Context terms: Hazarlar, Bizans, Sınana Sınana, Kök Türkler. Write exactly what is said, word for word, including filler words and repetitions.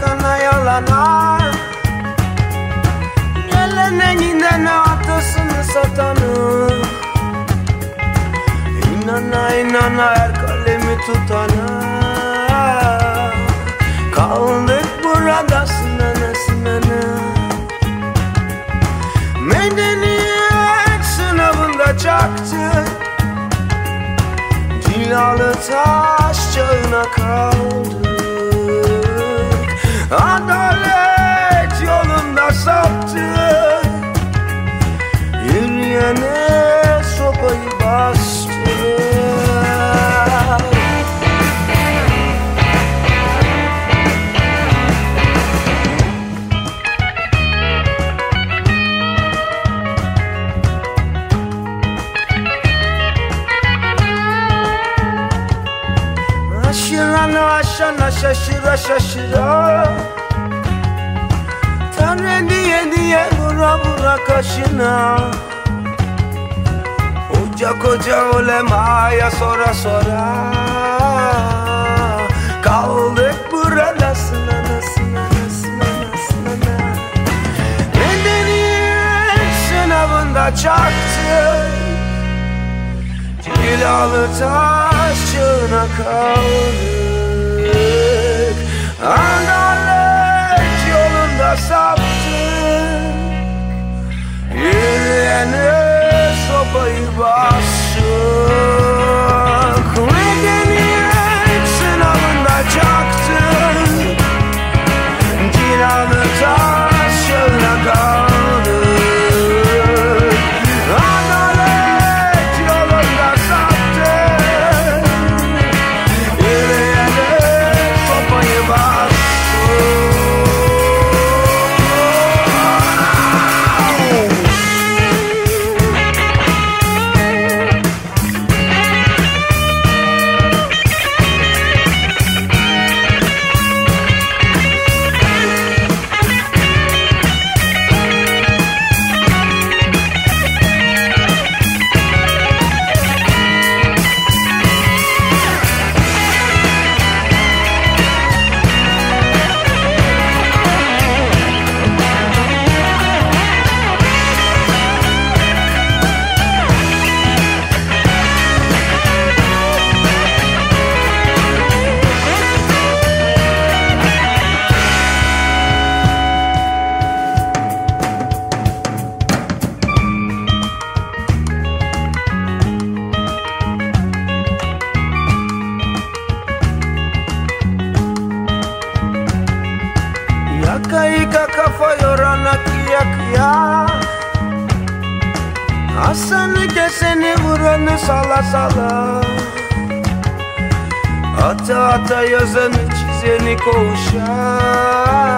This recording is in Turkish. kana yalana Gelene gidene atasını satanı İnana inana her kalemi tutana Kaldık burada sınana sınana Medeniyet sınavında çaktı Cilalı taş çağına kaldık Adalet yolunda saptı Yürüyene sopayı bastı Aşırana aşana şaşıra şaşıra Tanrı diye diye vura vura kaşına Koca koca ulemaya sora sora Kaldık burada sınana sınana sınana sınana Medeniyet sınavında çaktı Cilalı taş çağına kaldık Adalet yolunda saptık Yürüyene sopayı bastık Medeniyet sınavında çaktık Cilalı taş çağına kaldık Kayıka kafa yorana kıya kıya Hasan'ı keseni vuranı sala sala Ata ata yazanı çizeni koğuşa